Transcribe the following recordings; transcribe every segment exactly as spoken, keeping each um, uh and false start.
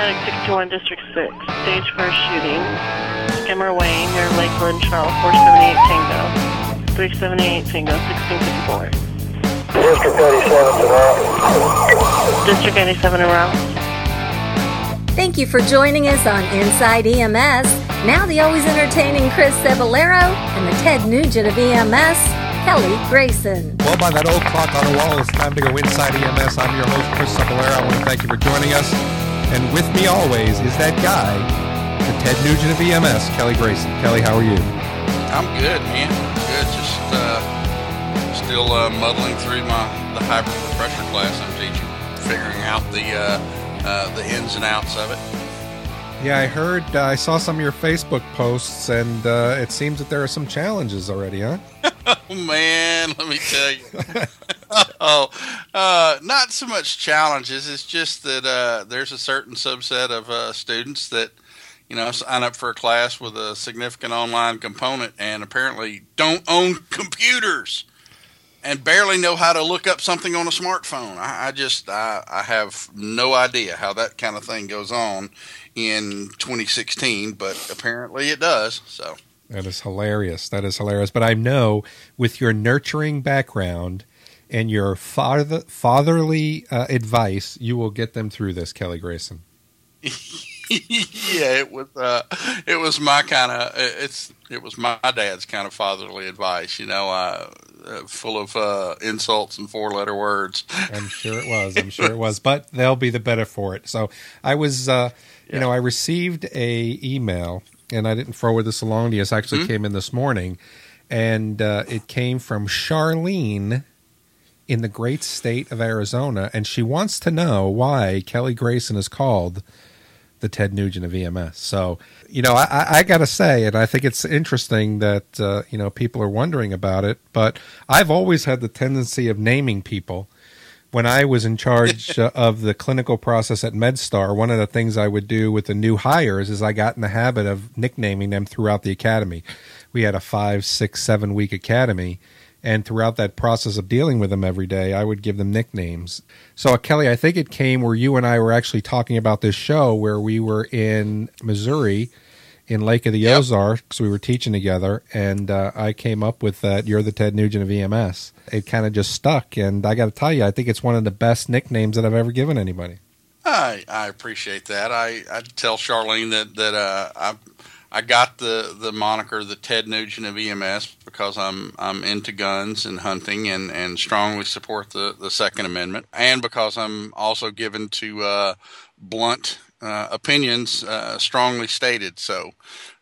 Paramedic six two one, District six. Stage four shooting. Skimmer Way near Lakeland, Charles, four seventy-eight Tango. three seventy-eight Tango, sixteen fifty-four. District eighty-seven en route. District eighty-seven en route. Thank you for joining us on Inside E M S. Now the always entertaining Chris Cebollero and the Ted Nugent of E M S, Kelly Grayson. Well, by that old clock on the wall, it's time to go Inside E M S. I'm your host, Chris Cebollero. I want to thank you for joining us. And with me always is that guy, the Ted Nugent of E M S, Kelly Grayson. Kelly, how are you? I'm good, man. I'm good. Just uh, still uh, muddling through my the hybrid pressure class I'm teaching, figuring out the uh, uh, the ins and outs of it. Yeah, I heard. Uh, I saw some of your Facebook posts, and uh, it seems that there are some challenges already, huh? Oh man, let me tell you. Oh, uh, not so much challenges. It's just that uh, there's a certain subset of uh, students that, you know, sign up for a class with a significant online component and apparently don't own computers and barely know how to look up something on a smartphone. I, I just I, I have no idea how that kind of thing goes on in twenty sixteen, but apparently it does. So that is hilarious. That is hilarious. But I know with your nurturing background and your father, fatherly uh, advice, you will get them through this, Kelly Grayson. Yeah, it was. Uh, it was my kind of. It's. It was my dad's kind of fatherly advice. You know, uh, uh, full of uh, insults and four-letter words. I'm sure it was. I'm sure it was. But they'll be the better for it. So I was. Uh, yeah. You know, I received a email, and I didn't forward this along to you. It actually mm-hmm. came in this morning, and uh, it came from Charlene in the great state of Arizona, and she wants to know why Kelly Grayson is called the Ted Nugent of E M S. So, you know, I, I got to say, and I think it's interesting that, uh, you know, people are wondering about it, but I've always had the tendency of naming people. When I was in charge uh, of the clinical process at MedStar, one of the things I would do with the new hires is I got in the habit of nicknaming them throughout the academy. We had a five, six, seven week academy, and throughout that process of dealing with them every day, I would give them nicknames. So, Kelly, I think it came where you and I were actually talking about this show where we were in Missouri in Lake of the yep. Ozarks. We were teaching together, and uh, I came up with that, you're the Ted Nugent of E M S. It kind of just stuck, and I got to tell you, I think it's one of the best nicknames that I've ever given anybody. I, I appreciate that. I, I tell Charlene that, that uh, I I got the, the moniker, the Ted Nugent of E M S, because I'm I'm into guns and hunting and, and strongly support the, the Second Amendment, and because I'm also given to uh, blunt uh, opinions uh, strongly stated. So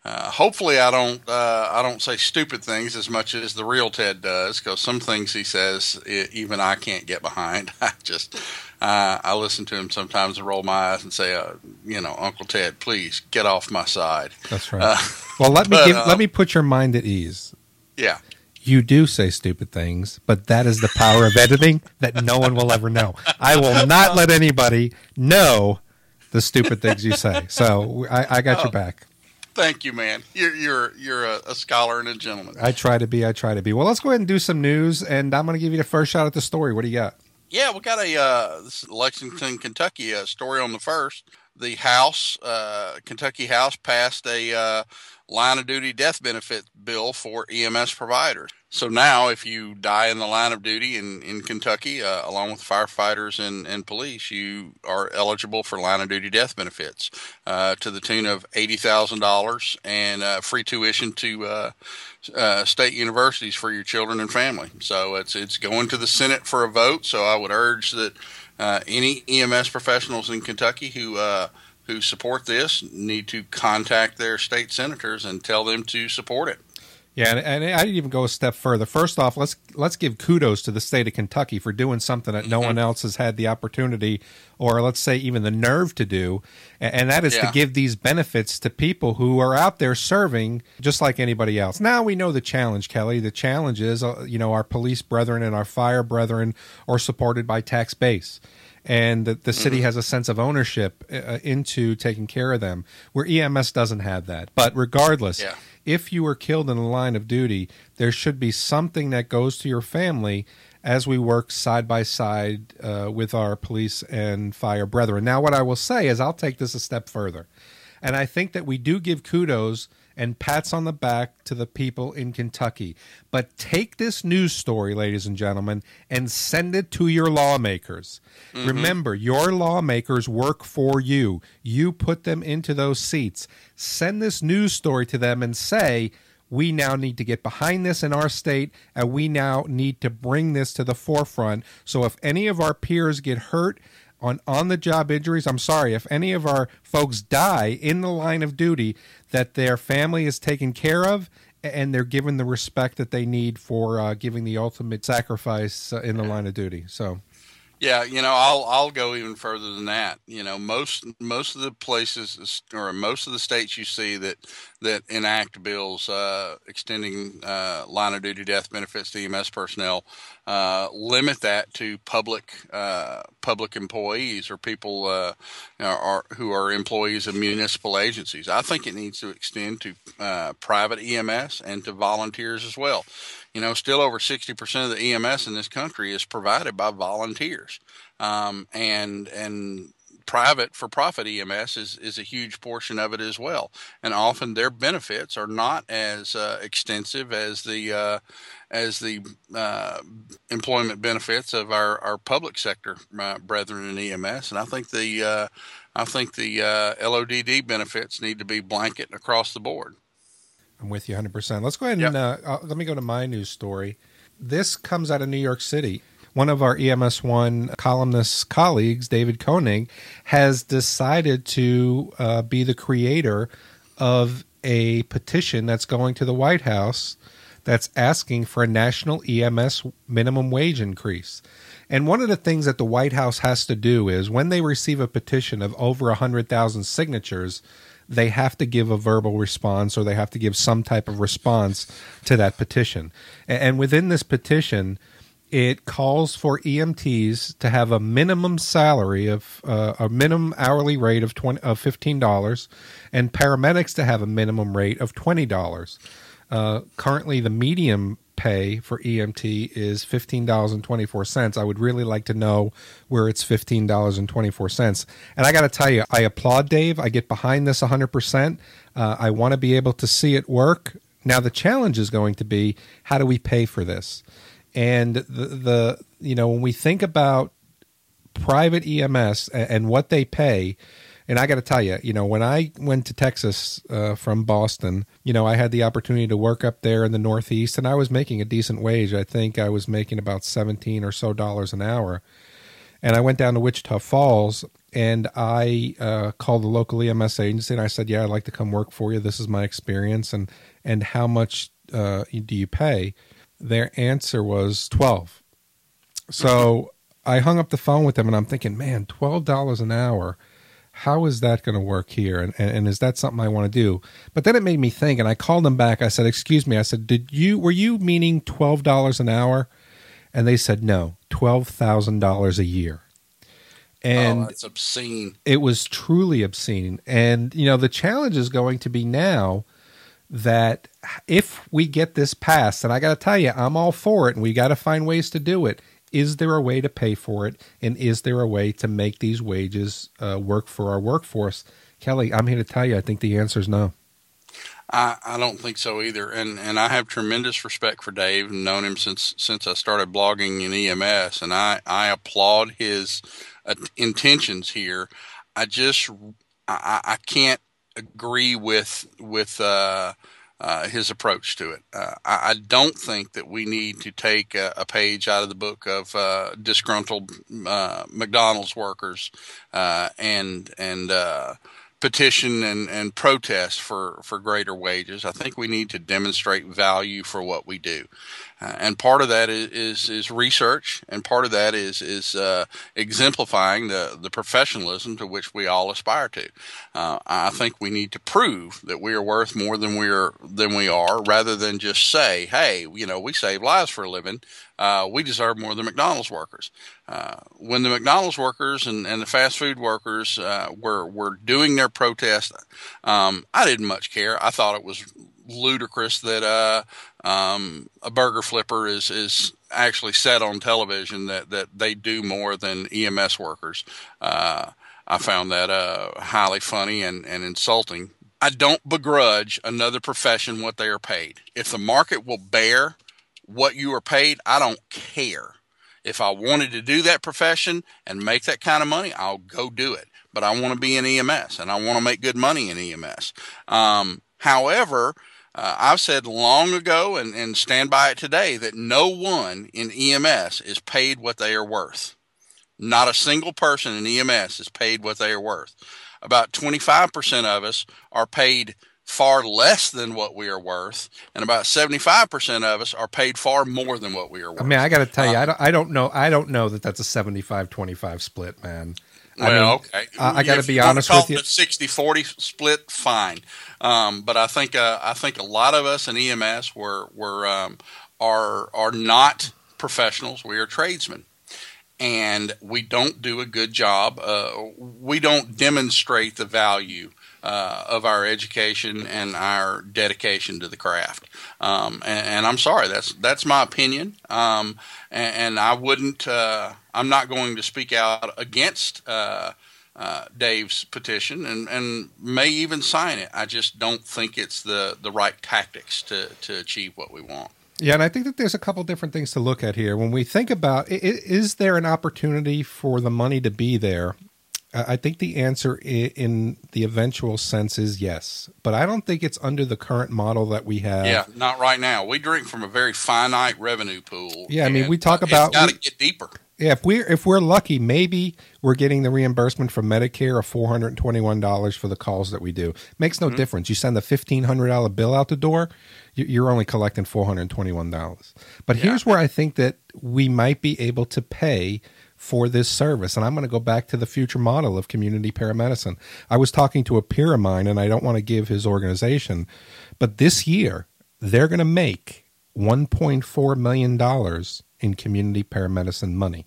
uh, hopefully I don't uh, I don't say stupid things as much as the real Ted does, because some things he says it, even I can't get behind. I just uh, I listen to him sometimes and roll my eyes and say, uh, you know, Uncle Ted, please get off my side. That's right. Uh, well, let me but, give, uh, let me put your mind at ease. Yeah. You do say stupid things, but that is the power of editing that no one will ever know. I will not let anybody know the stupid things you say. So I, I got oh, your back. Thank you, man. You're you're you're a, a scholar and a gentleman. I try to be. I try to be. Well, let's go ahead and do some news, and I'm going to give you the first shot at the story. What do you got? Yeah, we got a uh, this is Lexington, Kentucky uh, story on the first. The House, uh, Kentucky House, passed a uh, line of duty death benefit bill for E M S providers. So now if you die in the line of duty in, in Kentucky, uh, along with firefighters and, and police, you are eligible for line of duty death benefits uh, to the tune of eighty thousand dollars and uh, free tuition to uh, uh, state universities for your children and family. So it's, it's going to the Senate for a vote. So I would urge that uh, any E M S professionals in Kentucky who uh, who support this need to contact their state senators and tell them to support it. Yeah, and, and I didn't even go a step further. First off, let's let's give kudos to the state of Kentucky for doing something that no mm-hmm. one else has had the opportunity, or let's say even the nerve to do, and, and that is yeah. to give these benefits to people who are out there serving just like anybody else. Now we know the challenge, Kelly. The challenge is, uh, you know, our police brethren and our fire brethren are supported by tax base, and the, the city mm-hmm. has a sense of ownership uh, into taking care of them, where E M S doesn't have that. But regardless... Yeah. If you were killed in the line of duty, there should be something that goes to your family as we work side by side uh, with our police and fire brethren. Now, what I will say is I'll take this a step further. And I think that we do give kudos and pats on the back to the people in Kentucky. But take this news story, ladies and gentlemen, and send it to your lawmakers. Mm-hmm. Remember, your lawmakers work for you. You put them into those seats. Send this news story to them and say, we now need to get behind this in our state, and we now need to bring this to the forefront. So if any of our peers get hurt on on-the-job injuries, I'm sorry, if any of our folks die in the line of duty, that their family is taken care of and they're given the respect that they need for uh, giving the ultimate sacrifice uh, in the line of duty. So, yeah, you know, I'll I'll go even further than that. You know, most most of the places or most of the states you see that that enact bills uh, extending uh, line of duty death benefits to E M S personnel uh, limit that to public uh, public employees or people uh, are, who are employees of municipal agencies. I think it needs to extend to uh, private E M S and to volunteers as well. You know, still over sixty percent of the E M S in this country is provided by volunteers, um, and and private for-profit E M S is, is a huge portion of it as well. And often their benefits are not as uh, extensive as the uh, as the uh, employment benefits of our, our public sector uh, brethren in E M S. And I think the uh, I think the uh, L O D D benefits need to be blanket across the board. I'm with you one hundred percent. Let's go ahead and yep. uh, let me go to my news story. This comes out of New York City. One of our E M S one columnist colleagues, David Konig, has decided to uh, be the creator of a petition that's going to the White House that's asking for a national E M S minimum wage increase. And one of the things that the White House has to do is when they receive a petition of over one hundred thousand signatures, they have to give a verbal response or they have to give some type of response to that petition. And within this petition, it calls for E M Ts to have a minimum salary of uh, a minimum hourly rate of twenty, of fifteen dollars and paramedics to have a minimum rate of twenty dollars. Uh, currently, the medium pay for E M T is fifteen dollars and twenty-four cents. I would really like to know where it's fifteen dollars and twenty-four cents. And I got to tell you, I applaud Dave. I get behind this one hundred percent. Uh, I want to be able to see it work. Now, the challenge is going to be, how do we pay for this? And the, the you know, when we think about private E M S and, and what they pay, and I got to tell you, you know, when I went to Texas uh, from Boston, you know, I had the opportunity to work up there in the Northeast, and I was making a decent wage. I think I was making about seventeen or so dollars an hour. And I went down to Wichita Falls, and I uh, called the local E M S agency, and I said, yeah, I'd like to come work for you. This is my experience, and and how much uh, do you pay? Their answer was twelve. So I hung up the phone with them, and I'm thinking, man, twelve dollars an hour. How is that going to work here? And, and, and is that something I want to do? But then it made me think, and I called them back. I said, excuse me. I said, did you, were you meaning twelve dollars an hour? And they said, no, twelve thousand dollars a year. And oh, that's obscene. It was truly obscene. And, you know, the challenge is going to be now that if we get this passed, and I got to tell you, I'm all for it, and we got to find ways to do it. Is there a way to pay for it, and is there a way to make these wages uh, work for our workforce? Kelly, I'm here to tell you, I think the answer is no. I, I don't think so either, and and I have tremendous respect for Dave and known him since since I started blogging in E M S, and I, I applaud his uh, intentions here. I just I, I can't agree with with uh, Uh, his approach to it. Uh, I, I don't think that we need to take a, a page out of the book of uh, disgruntled uh, McDonald's workers uh, and and uh, petition and, and protest for, for greater wages. I think we need to demonstrate value for what we do. Uh, and part of that is, is, is research, and part of that is is uh, exemplifying the, the professionalism to which we all aspire to. Uh, I think we need to prove that we are worth more than we are than we are, rather than just say, "Hey, you know, we save lives for a living. Uh, we deserve more than McDonald's workers." Uh, when the McDonald's workers and, and the fast food workers uh, were were doing their protest, um, I didn't much care. I thought it was ludicrous that uh, um, a burger flipper is is actually said on television that that they do more than E M S workers. Uh, I found that uh, highly funny and, and insulting. I don't begrudge another profession what they are paid. If the market will bear what you are paid, I don't care. If I wanted to do that profession and make that kind of money, I'll go do it. But I want to be in E M S, and I want to make good money in E M S. Um, however, uh, I've said long ago and, and stand by it today that no one in E M S is paid what they are worth. Not a single person in E M S is paid what they are worth. About twenty-five percent of us are paid far less than what we are worth, and about seventy-five percent of us are paid far more than what we are worth. I mean, I got to tell you, um, I, don't, I don't know. I don't know that that's a seventy-five twenty-five split, man. Well, I mean, okay. I, I got to be honest with you. If you call it a sixty forty split, fine. Um, but I think uh, I think a lot of us in E M S were were um, are are not professionals. We are tradesmen, and we don't do a good job. Uh, we don't demonstrate the value uh, of our education and our dedication to the craft. Um, and, and I'm sorry, that's that's my opinion. Um, and, and I wouldn't. Uh, I'm not going to speak out against uh, uh, Dave's petition, and, and may even sign it. I just don't think it's the, the right tactics to, to achieve what we want. Yeah, and I think that there's a couple different things to look at here. When we think about, is there an opportunity for the money to be there? I think the answer in the eventual sense is yes, but I don't think it's under the current model that we have. Yeah, not right now. We drink from a very finite revenue pool. Yeah, I mean, we talk about... It's got to get deeper. Yeah, if we're, if we're lucky, maybe we're getting the reimbursement from Medicare of four hundred twenty-one dollars for the calls that we do. Makes no mm-hmm. difference. You send the fifteen hundred dollar bill out the door, you're only collecting four hundred twenty-one dollars. But yeah. Here's where I think that we might be able to pay for this service. And I'm going to go back to the future model of community paramedicine. I was talking to a peer of mine, and I don't want to give his organization, but this year they're going to make one point four million dollars in community paramedicine money.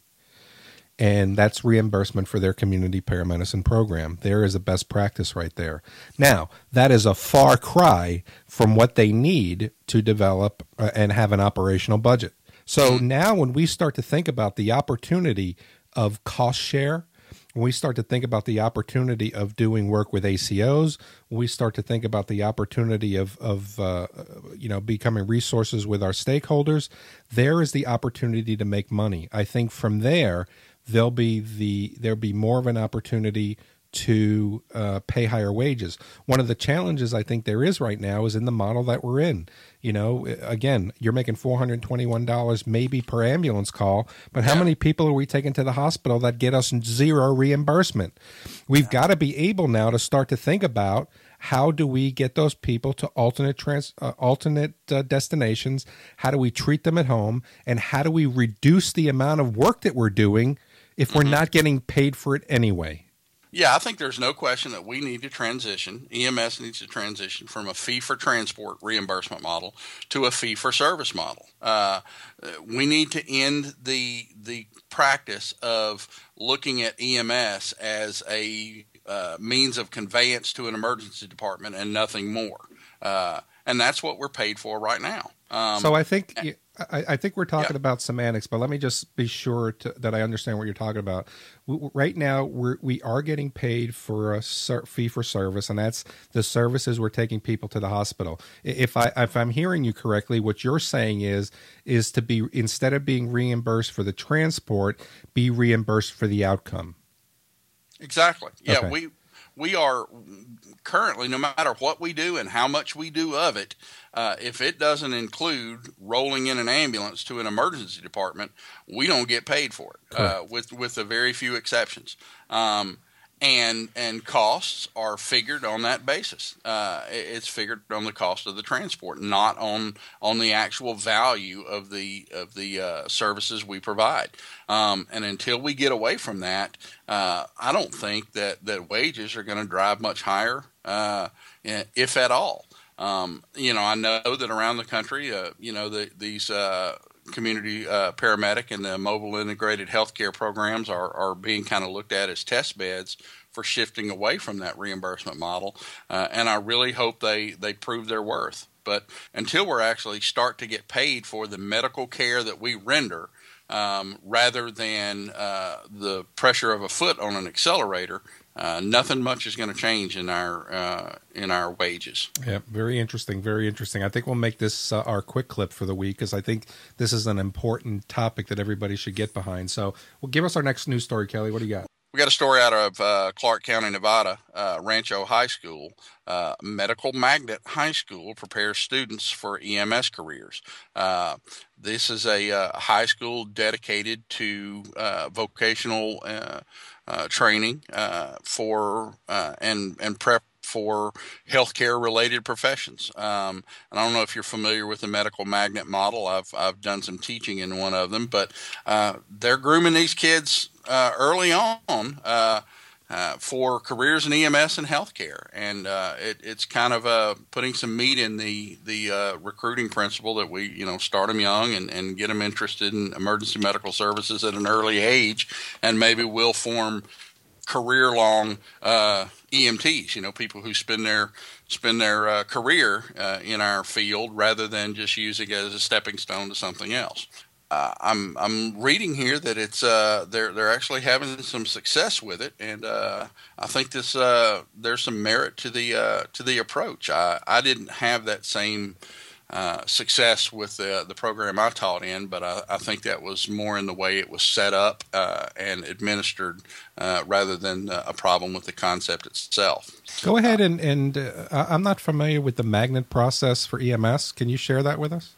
And that's reimbursement for their community paramedicine program. There is a best practice right there. Now, that is a far cry from what they need to develop and have an operational budget. So now when we start to think about the opportunity of cost share, when we start to think about the opportunity of doing work with A C Os, when we start to think about the opportunity of, of uh, you know, becoming resources with our stakeholders, there is the opportunity to make money. I think from there, there'll be the there'll be more of an opportunity to uh, pay higher wages. One of the challenges I think there is right now is in the model that we're in. You know, again, you're making four hundred twenty-one dollars maybe per ambulance call, but how many people are we taking to the hospital that get us zero reimbursement? We've got to be able now to start to think about how do we get those people to alternate trans, uh, alternate uh, destinations? How do we treat them at home? And how do we reduce the amount of work that we're doing if we're not getting paid for it anyway? Yeah, I think there's no question that we need to transition. E M S needs to transition from a fee-for-transport reimbursement model to a fee-for-service model. Uh, we need to end the the practice of looking at E M S as a uh, means of conveyance to an emergency department and nothing more. Uh, and that's what we're paid for right now. Um, so I think... You- I, I think we're talking yep. about semantics, but let me just be sure to, that I understand what you're talking about. We, right now, we're, we are getting paid for a ser- fee for service, and that's the services we're taking people to the hospital. If I if I'm hearing you correctly, what you're saying is is to be, instead of being reimbursed for the transport, be reimbursed for the outcome. Exactly. Yeah, okay. we we are currently, no matter what we do and how much we do of it. Uh, if it doesn't include rolling in an ambulance to an emergency department, we don't get paid for it, uh, with with a very few exceptions. Um, and and costs are figured on that basis. Uh, it's figured on the cost of the transport, not on on the actual value of the of the uh, services we provide. Um, and until we get away from that, uh, I don't think that that wages are going to drive much higher, uh, if at all. Um, you know, I know that around the country, uh, you know, the, these uh, community uh, paramedic and the mobile integrated healthcare programs are, are being kind of looked at as test beds for shifting away from that reimbursement model. Uh, and I really hope they, they prove their worth. But until we're actually start to get paid for the medical care that we render, um, rather than uh, the pressure of a foot on an accelerator, Uh, nothing much is going to change in our uh, in our wages. Yeah, very interesting, very interesting. I think we'll make this uh, our quick clip for the week, because I think this is an important topic that everybody should get behind. So, well, give us our next news story, Kelly. What do you got? We got a story out of uh, Clark County, Nevada, uh, Rancho High School. Uh, Medical Magnet High School prepares students for E M S careers. Uh, this is a uh, high school dedicated to uh, vocational uh, uh, training uh, for uh, and and prep for healthcare-related professions. Um, and I don't know if you're familiar with the Medical Magnet model. I've I've done some teaching in one of them, but uh, they're grooming these kids uh, early on uh, uh, for careers in E M S and healthcare. And uh, it, it's kind of uh, putting some meat in the the uh, recruiting principle that we you know start them young and, and get them interested in emergency medical services at an early age, and maybe we'll form career-long uh, E M Ts, you know, people who spend their spend their uh, career uh, in our field rather than just using it as a stepping stone to something else. Uh, I'm I'm reading here that it's uh, they're they're actually having some success with it, and uh, I think this uh, there's some merit to the uh, to the approach. I, I didn't have that same Uh, success with the, the program I taught in, but I, I think that was more in the way it was set up uh, and administered uh, rather than uh, a problem with the concept itself. Go ahead, and, and uh, I'm not familiar with the magnet process for E M S. Can you share that with us?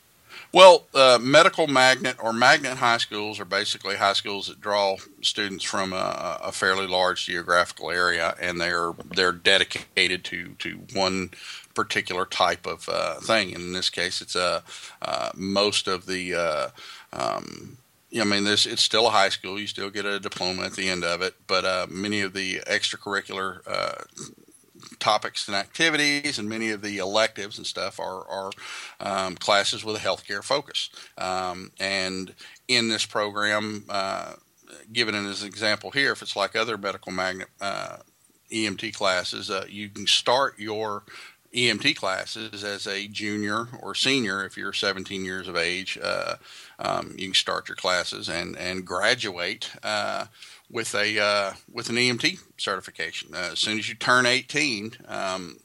Well, uh, medical magnet or magnet high schools are basically high schools that draw students from a, a fairly large geographical area, and they're they're dedicated to to one particular type of uh, thing. And in this case, it's uh, uh, most of the. Uh, um, I mean, this it's still a high school. You still get a diploma at the end of it, but uh, many of the extracurricular Uh, topics and activities and many of the electives and stuff are, are um, classes with a healthcare focus. Um, and in this program, uh, given as an example here, if it's like other medical magnet uh, E M T classes, uh, you can start your E M T classes as a junior or senior. If you're seventeen years of age, uh, um, you can start your classes and, and graduate uh, with a uh, with an E M T certification. Uh, as soon as you turn eighteen, um,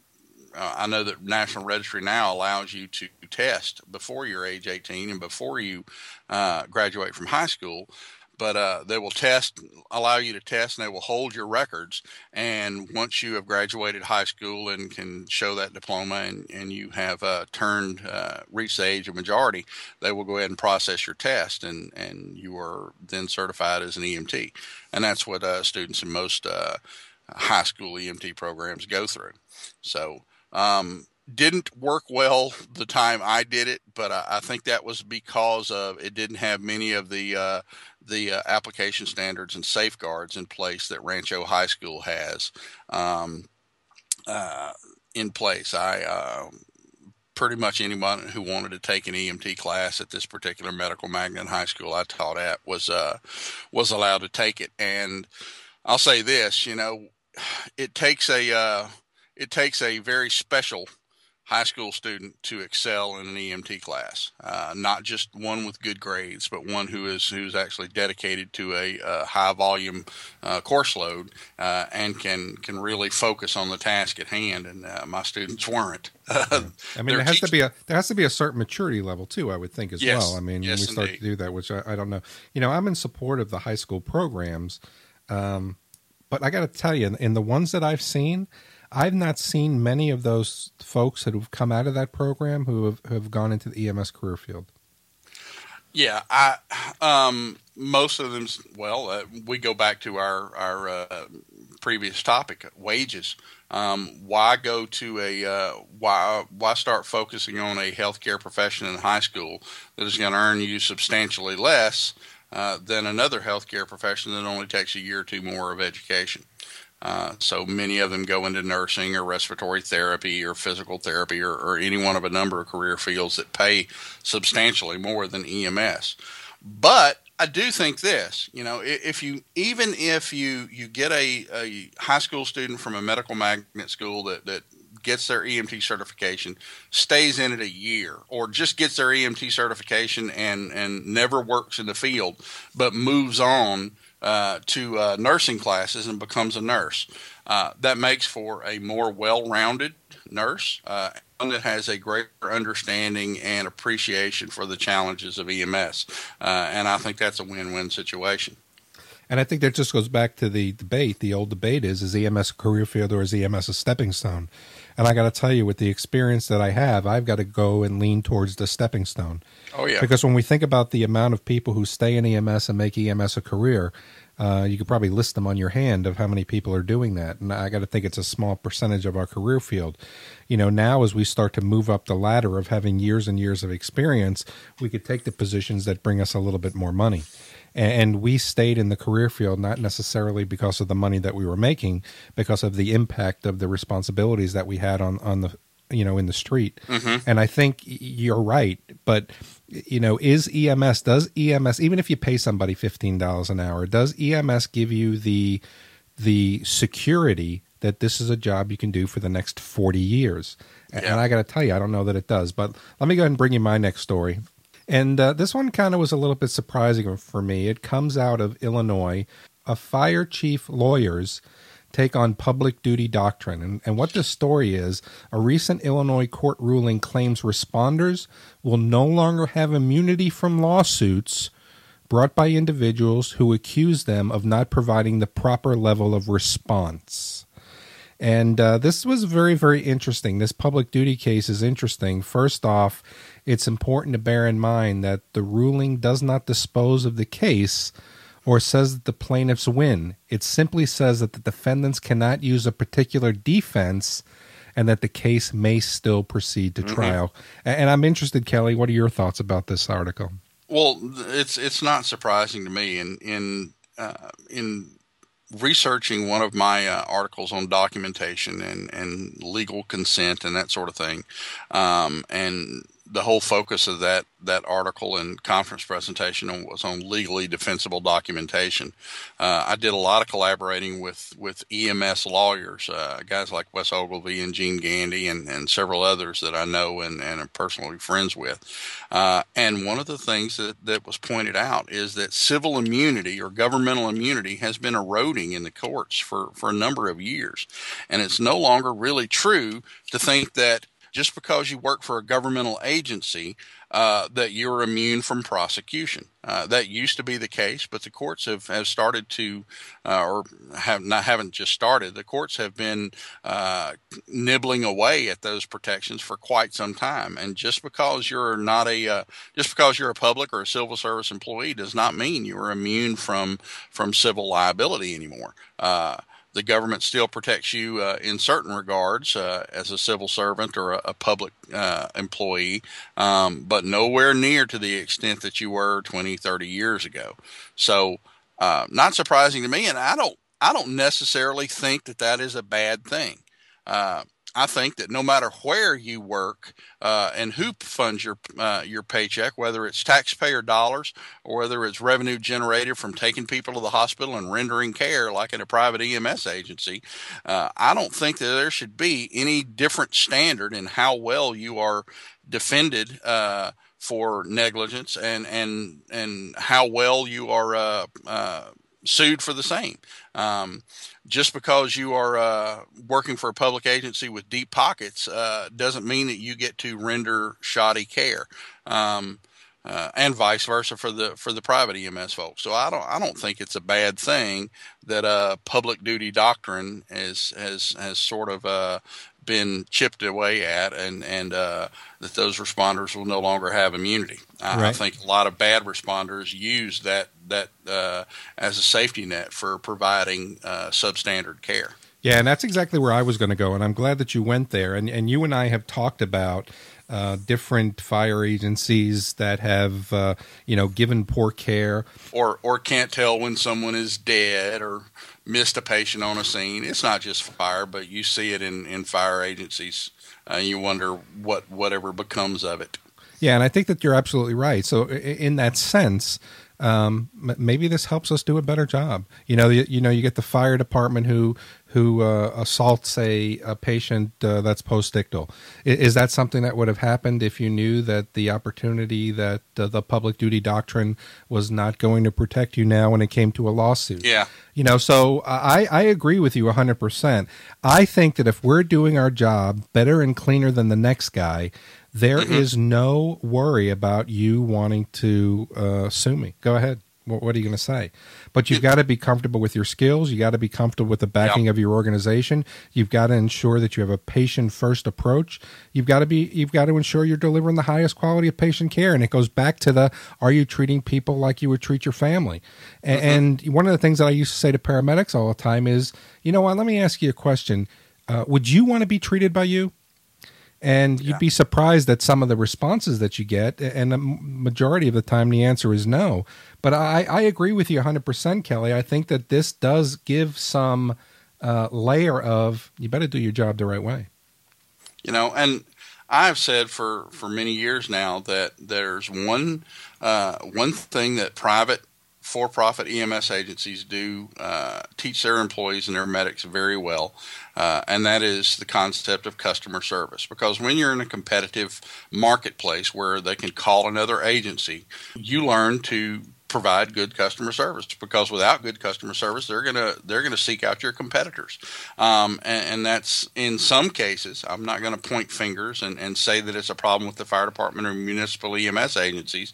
uh, I know that National Registry now allows you to test before you're age eighteen and before you uh, graduate from high school. But uh, they will test, allow you to test, and they will hold your records. And once you have graduated high school and can show that diploma, and, and you have uh, turned, uh, reached the age of majority, they will go ahead and process your test, and, and you are then certified as an E M T. And that's what uh, students in most uh, high school E M T programs go through. So um, didn't work well the time I did it, but I, I think that was because of it didn't have many of the uh, – the uh, application standards and safeguards in place that Rancho High School has um, uh, in place. I uh, pretty much anyone who wanted to take an E M T class at this particular medical magnet high school I taught at was uh, was allowed to take it. And I'll say this, you know, it takes a uh, it takes a very special high school student to excel in an E M T class, uh, not just one with good grades, but one who is who's actually dedicated to a, a high volume uh, course load uh, and can can really focus on the task at hand. And uh, my students weren't. I mean, there has teaching. to be a there has to be a certain maturity level too, I would think, as yes. well. I mean, yes, when we start indeed. to do that, which I, I don't know. You know, I'm in support of the high school programs, um, but I got to tell you, in, in the ones that I've seen, I've not seen many of those folks that have come out of that program who have, who have gone into the E M S career field. Yeah, I um, most of them. Well, uh, we go back to our our uh, previous topic: wages. Um, why go to a uh, why why start focusing on a healthcare profession in high school that is going to earn you substantially less uh, than another healthcare profession that only takes a year or two more of education? Uh, so many of them go into nursing or respiratory therapy or physical therapy or, or any one of a number of career fields that pay substantially more than E M S. But I do think this, you know, if you even if you you get a, a high school student from a medical magnet school that that gets their E M T certification, stays in it a year, or just gets their E M T certification and, and never works in the field, but moves on uh, to uh, nursing classes and becomes a nurse. Uh, that makes for a more well-rounded nurse, uh, one that has a greater understanding and appreciation for the challenges of E M S. Uh, and I think that's a win-win situation. And I think that just goes back to the debate. The old debate is, is E M S a career field or is E M S a stepping stone? And I got to tell you, with the experience that I have, I've got to go and lean towards the stepping stone. Oh, yeah. Because when we think about the amount of people who stay in E M S and make E M S a career, uh, you could probably list them on your hand of how many people are doing that. And I got to think it's a small percentage of our career field. You know, now as we start to move up the ladder of having years and years of experience, we could take the positions that bring us a little bit more money. And we stayed in the career field, not necessarily because of the money that we were making, because of the impact of the responsibilities that we had on, on the, you know, in the street. Mm-hmm. And I think you're right, but you know, is E M S, does E M S, even if you pay somebody fifteen dollars an hour, does E M S give you the, the security that this is a job you can do for the next forty years? Yeah. And I got to tell you, I don't know that it does, but let me go ahead and bring you my next story. And uh, this one kind of was a little bit surprising for me. It comes out of Illinois. A fire chief lawyers take on public duty doctrine. And, and what this story is, a recent Illinois court ruling claims responders will no longer have immunity from lawsuits brought by individuals who accuse them of not providing the proper level of response. And uh, this was very, very interesting. This public duty case is interesting. First off, it's important to bear in mind that the ruling does not dispose of the case or says that the plaintiffs win. It simply says that the defendants cannot use a particular defense and that the case may still proceed to mm-hmm. trial. And I'm interested, Kelly, what are your thoughts about this article? Well, it's it's not surprising to me. In, in, uh, in researching one of my uh, articles on documentation and, and legal consent and that sort of thing, um, and the whole focus of that, that article and conference presentation was on legally defensible documentation. Uh, I did a lot of collaborating with, with E M S lawyers, uh, guys like Wes Ogilvie and Gene Gandy and, and several others that I know and, and am personally friends with. Uh, and one of the things that, that was pointed out is that civil immunity or governmental immunity has been eroding in the courts for, for a number of years. And it's no longer really true to think that just because you work for a governmental agency, uh, that you're immune from prosecution. Uh, that used to be the case, but the courts have, have started to, uh, or have not haven't just started. The courts have been uh, nibbling away at those protections for quite some time. And just because you're not a, uh, just because you're a public or a civil service employee does not mean you are immune from from civil liability anymore. Uh, The government still protects you uh, in certain regards uh, as a civil servant or a, a public uh, employee, um, but nowhere near to the extent that you were twenty, thirty years ago. So uh, not surprising to me, and I don't, I don't necessarily think that that is a bad thing. Uh, I think that no matter where you work uh, and who funds your uh, your paycheck, whether it's taxpayer dollars or whether it's revenue generated from taking people to the hospital and rendering care like in a private E M S agency, uh, I don't think that there should be any different standard in how well you are defended uh, for negligence and, and, and how well you are uh, uh, sued for the same. Um, just because you are uh, working for a public agency with deep pockets uh, doesn't mean that you get to render shoddy care, um, uh, and vice versa for the for the private E M S folks. So I don't I don't think it's a bad thing that uh, public duty doctrine is has has sort of uh, been chipped away at, and and uh, that those responders will no longer have immunity. I, right. I think a lot of bad responders use that. that uh, as a safety net for providing uh, substandard care. Yeah, and that's exactly where I was going to go, and I'm glad that you went there. And, and you and I have talked about uh, different fire agencies that have, uh, you know, given poor care. Or, or can't tell when someone is dead or missed a patient on a scene. It's not just fire, but you see it in, in fire agencies, and uh, you wonder what whatever becomes of it. Yeah, and I think that you're absolutely right. So in that sense, um, maybe this helps us do a better job. You know, you, you know, you get the fire department who who uh, assaults a, a patient uh, that's postictal. Is, is that something that would have happened if you knew that the opportunity that uh, the public duty doctrine was not going to protect you now when it came to a lawsuit? Yeah. You know, so I, I agree with you one hundred percent. I think that if we're doing our job better and cleaner than the next guy, there mm-hmm. is no worry about you wanting to uh, sue me. Go ahead. What are you going to say? But you've got to be comfortable with your skills. You got to be comfortable with the backing yep. of your organization. You've got to ensure that you have a patient-first approach. You've got to be. You've got to ensure you're delivering the highest quality of patient care. And it goes back to the: are you treating people like you would treat your family? And, mm-hmm. and one of the things that I used to say to paramedics all the time is, you know what? Let me ask you a question. Uh, would you want to be treated by you? And you'd yeah. be surprised at some of the responses that you get. And the majority of the time, the answer is no. But I, I agree with you one hundred percent, Kelly. I think that this does give some uh, layer of, you better do your job the right way. You know, and I've said for, for many years now that there's one, uh, one thing that private for-profit E M S agencies do uh, teach their employees and their medics very well, uh, and that is the concept of customer service. Because when you're in a competitive marketplace where they can call another agency, you learn to provide good customer service. Because without good customer service, they're gonna they're gonna seek out your competitors, um, and, and that's in some cases. I'm not gonna point fingers and, and say that it's a problem with the fire department or municipal E M S agencies.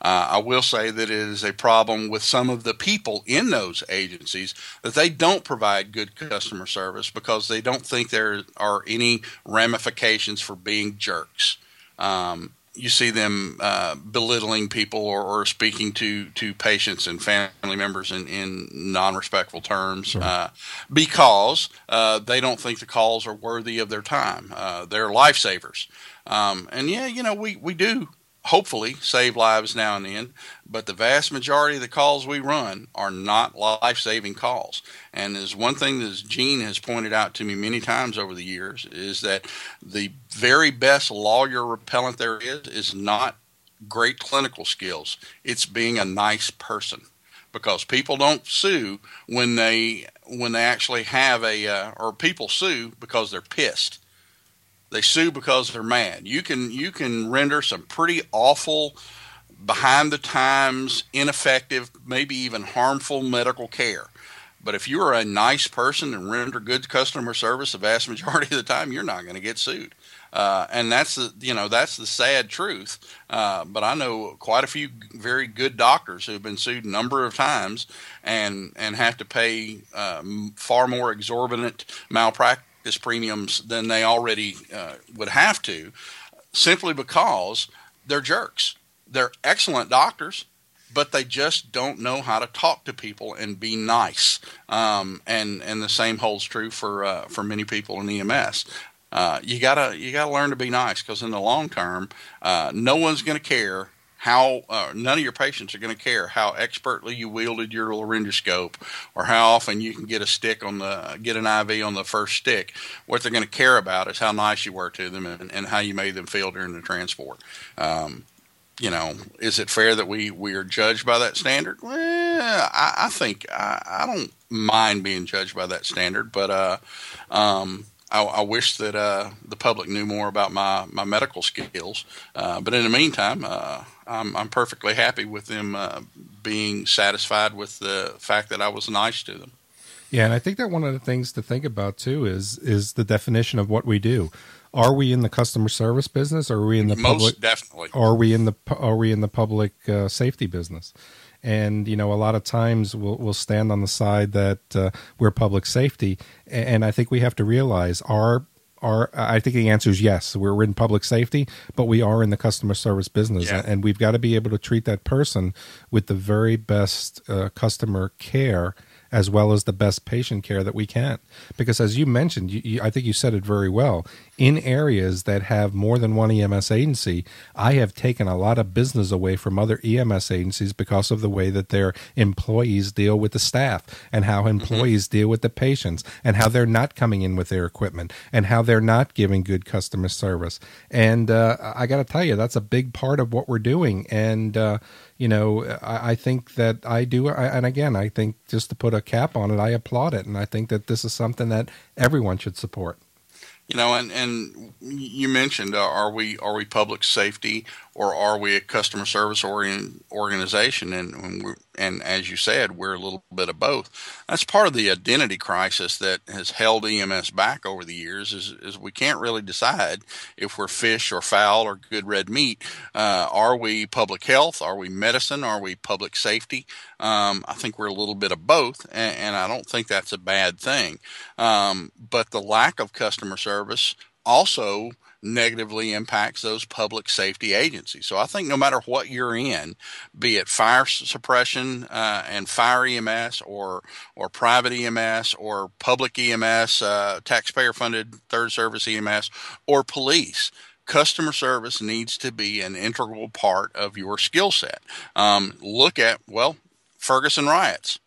Uh, I will say that it is a problem with some of the people in those agencies that they don't provide good customer service because they don't think there are any ramifications for being jerks. Um, You see them uh, belittling people or, or speaking to, to patients and family members in, in non-respectful terms sure. uh, because uh, they don't think the calls are worthy of their time. Uh, they're lifesavers. Um, and, yeah, you know, we, we do hopefully save lives now and then, but the vast majority of the calls we run are not life-saving calls. And there's one thing that Gene has pointed out to me many times over the years is that the very best lawyer repellent there is is not great clinical skills. It's being a nice person, because people don't sue when they when they actually have a uh, – or people sue because they're pissed. They sue because they're mad. You can you can render some pretty awful, behind the times, ineffective, maybe even harmful medical care. But if you are a nice person and render good customer service the vast majority of the time, you're not going to get sued. Uh, and that's the you know that's the sad truth. Uh, but I know quite a few very good doctors who have been sued a number of times and and have to pay uh, far more exorbitant malpractice premiums than they already uh, would have to, simply because they're jerks. They're excellent doctors, but they just don't know how to talk to people and be nice. Um, and and the same holds true for uh, for many people in E M S. Uh, you gotta you gotta learn to be nice, because in the long term, uh, no one's gonna care how uh, none of your patients are going to care how expertly you wielded your laryngoscope or how often you can get a stick on the get an I V on the first stick. What they're going to care about is how nice you were to them and, and how you made them feel during the transport. Um, you know, is it fair that we, we are judged by that standard? Well, I, I think I, I don't mind being judged by that standard, but uh, um, I, I wish that uh, the public knew more about my, my medical skills. Uh, but in the meantime, uh, I'm, I'm perfectly happy with them uh, being satisfied with the fact that I was nice to them. Yeah, and I think that one of the things to think about, too, is is the definition of what we do. Are we in the customer service business? Or are we in the public? Most definitely. Are we in the Are we in the public uh, safety business? And, you know, a lot of times we'll, we'll stand on the side that uh, we're public safety. And I think we have to realize our, our, I think the answer is yes, we're in public safety, but we are in the customer service business. Yeah. And we've got to be able to treat that person with the very best uh, customer care as well as the best patient care that we can. Because as you mentioned, you, you, I think you said it very well, in areas that have more than one E M S agency, I have taken a lot of business away from other E M S agencies because of the way that their employees deal with the staff and how employees mm-hmm. deal with the patients and how they're not coming in with their equipment and how they're not giving good customer service. And uh, I got to tell you, that's a big part of what we're doing. And, uh, you know, I, I think that I do. I, and again, I think just to put a cap on it, I applaud it. And I think that this is something that everyone should support. You know, and, and you mentioned, uh, are we are we public safety or are we a customer service orient organization? And and, we're, and as you said, we're a little bit of both. That's part of the identity crisis that has held E M S back over the years. Is is we can't really decide if we're fish or fowl or good red meat. Uh, are we public health? Are we medicine? Are we public safety? Um, I think we're a little bit of both, and, and I don't think that's a bad thing. Um, but the lack of customer service service also negatively impacts those public safety agencies. So I think no matter what you're in, be it fire suppression uh, and fire E M S or or private E M S or public E M S, uh, taxpayer-funded third service E M S, or police, customer service needs to be an integral part of your skill set. Um, look at, well, Ferguson riots.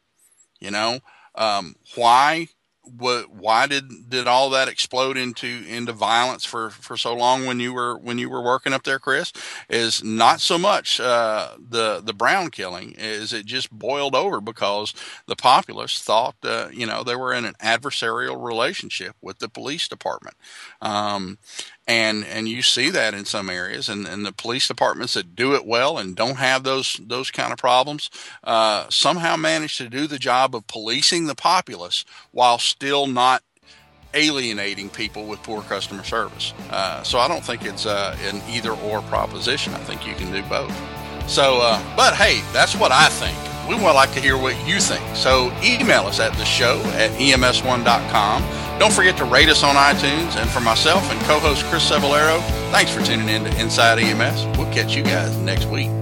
You know, um, why... What, why did, did all that explode into, into violence for, for so long when you were, when you were working up there, Chris? Is not so much, uh, the, the Brown killing, is it just boiled over because the populace thought, uh, you know, they were in an adversarial relationship with the police department. Um, And and you see that in some areas, and, and the police departments that do it well and don't have those those kind of problems uh, somehow manage to do the job of policing the populace while still not alienating people with poor customer service. Uh, so I don't think it's uh, an either or proposition. I think you can do both. So, uh, but hey, that's what I think. We would like to hear what you think. So email us at the show at E M S one dot com. Don't forget to rate us on iTunes. And for myself and co-host Chris Cebollero, thanks for tuning in to Inside E M S. We'll catch you guys next week.